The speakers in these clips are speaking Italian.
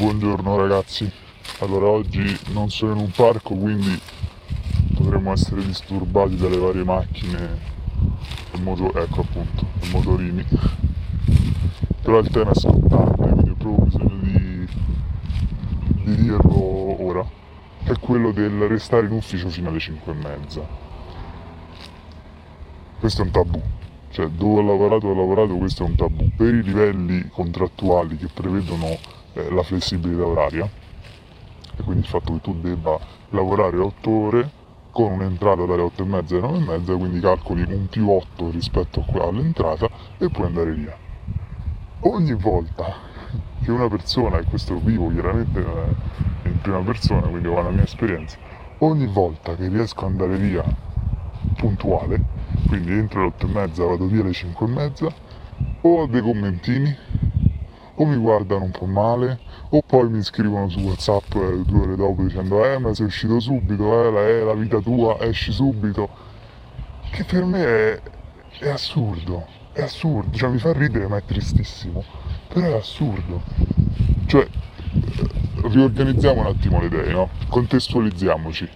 Buongiorno ragazzi, allora oggi non sono in un parco, quindi potremmo essere disturbati dalle varie macchine e motorini, però il tema è scottante, quindi ho proprio bisogno di dirlo ora, è quello del restare in ufficio fino alle 5:30. Questo è un tabù. Cioè, dove ho lavorato, questo è un tabù. Per i livelli contrattuali che prevedono la flessibilità oraria, e quindi il fatto che tu debba lavorare 8 ore con un'entrata dalle 8:30 alle 9:30, quindi calcoli un +8 rispetto all'entrata e puoi andare via. Ogni volta che una persona, e questo lo vivo chiaramente in prima persona, quindi ho la mia esperienza, ogni volta che riesco ad andare via puntuale, quindi entro alle 8:30, vado via alle 5:30, o ho dei commentini, o mi guardano un po' male, o poi mi scrivono su WhatsApp 2 ore dopo dicendo ma sei uscito subito, la vita tua, esci subito, che per me è assurdo, cioè mi fa ridere ma è tristissimo, però è assurdo. Cioè, riorganizziamo un attimo le idee, no? Contestualizziamoci.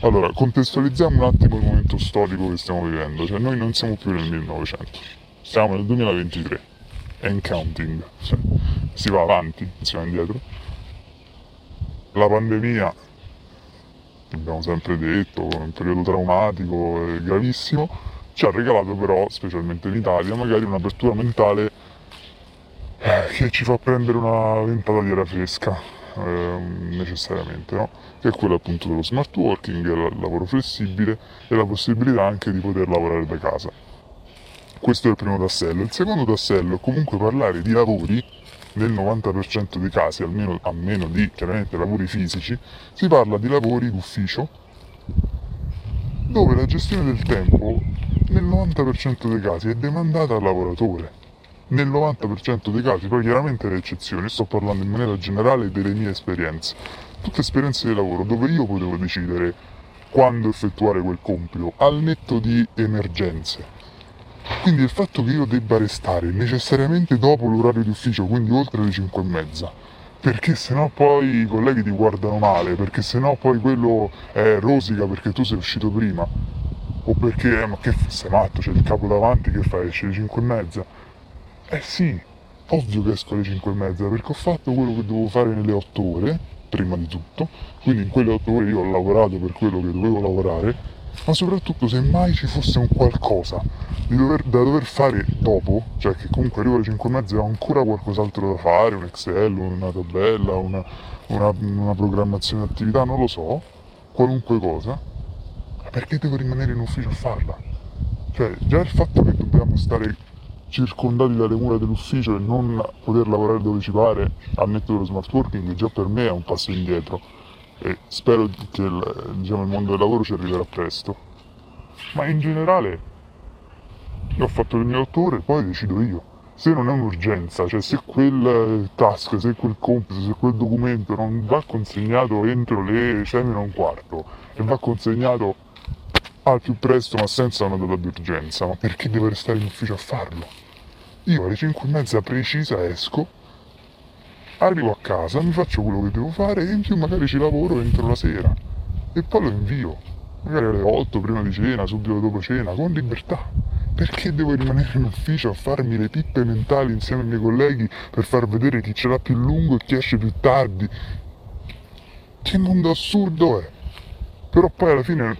Allora, contestualizziamo un attimo il momento storico che stiamo vivendo, cioè noi non siamo più nel 1900, siamo nel 2023, and counting, cioè, si va avanti, si va indietro. La pandemia, l'abbiamo sempre detto, è un periodo traumatico, è gravissimo, ci ha regalato però, specialmente in Italia, magari un'apertura mentale che ci fa prendere una ventata di aria fresca. Necessariamente, no? Che è quello appunto dello smart working, il lavoro flessibile e la possibilità anche di poter lavorare da casa. Questo è il primo tassello. Il secondo tassello è comunque parlare di lavori, nel 90% dei casi, almeno a meno di chiaramente lavori fisici, si parla di lavori d'ufficio dove la gestione del tempo nel 90% dei casi è demandata al lavoratore. Nel 90% dei casi, poi chiaramente le eccezioni, sto parlando in maniera generale delle mie esperienze, tutte esperienze di lavoro dove io potevo decidere quando effettuare quel compito, al netto di emergenze. Quindi il fatto che io debba restare necessariamente dopo l'orario di ufficio, quindi oltre le 5:30, perché sennò poi i colleghi ti guardano male, perché sennò poi quello rosica perché tu sei uscito prima, o perché ma che sei matto, c'è il capo davanti, che fai, esci alle 5:30? Sì, ovvio che esco alle 5:30 perché ho fatto quello che dovevo fare nelle 8 ore, prima di tutto, quindi in quelle 8 ore io ho lavorato per quello che dovevo lavorare, ma soprattutto se mai ci fosse un qualcosa da dover fare dopo, cioè che comunque arrivo alle 5:30 e ho ancora qualcos'altro da fare, un Excel, una tabella, una programmazione di attività, non lo so, qualunque cosa, perché devo rimanere in ufficio a farla? Cioè, già il fatto che dobbiamo stare circondati dalle mura dell'ufficio e non poter lavorare dove ci pare al netto dello smart working già per me è un passo indietro, e spero che il mondo del lavoro ci arriverà presto, ma in generale io ho fatto le mie 8 ore, poi decido io se non è un'urgenza, cioè se quel task, se quel compito, se quel documento non va consegnato entro le 6:45 e va consegnato al più presto ma senza una data di urgenza, ma perché devo restare in ufficio a farlo? Io alle 5:30 precisa esco, arrivo a casa, mi faccio quello che devo fare e in più magari ci lavoro entro la sera e poi lo invio magari alle 8 prima di cena, subito dopo cena, con libertà. Perché devo rimanere in ufficio a farmi le pippe mentali insieme ai miei colleghi per far vedere chi ce l'ha più lungo e chi esce più tardi? Che mondo assurdo è! Però poi alla fine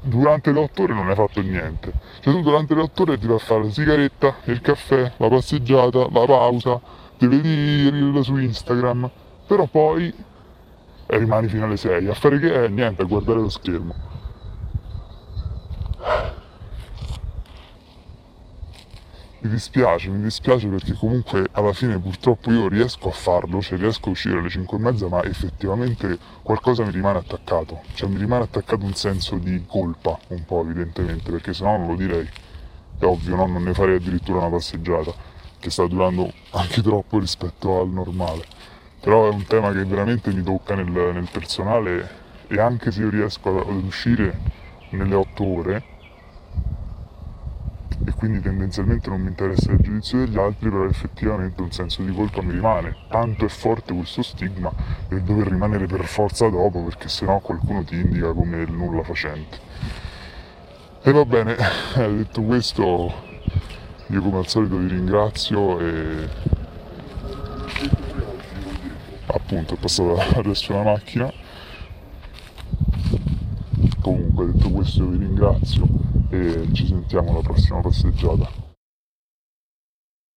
durante le 8 ore non hai fatto niente, cioè tu durante le 8 ore ti vai a fare la sigaretta, il caffè, la passeggiata, la pausa, ti vedi reel su Instagram, però poi rimani fino alle 6 a fare che? Niente, a guardare lo schermo. Mi dispiace perché comunque alla fine purtroppo io riesco a farlo, cioè riesco a uscire alle 5:30, ma effettivamente qualcosa mi rimane attaccato, cioè mi rimane attaccato un senso di colpa un po' evidentemente, perché sennò non lo direi, è ovvio, no? Non ne farei addirittura una passeggiata, che sta durando anche troppo rispetto al normale, però è un tema che veramente mi tocca nel personale, e anche se io riesco ad uscire nelle 8 ore, e quindi tendenzialmente non mi interessa il giudizio degli altri, però effettivamente un senso di colpa mi rimane. Tanto è forte questo stigma del dover rimanere per forza dopo, perché sennò qualcuno ti indica come il nulla facente. E va bene, detto questo, io come al solito vi ringrazio e appunto è passata adesso la macchina. Comunque detto questo vi ringrazio e ci sentiamo alla prossima passeggiata.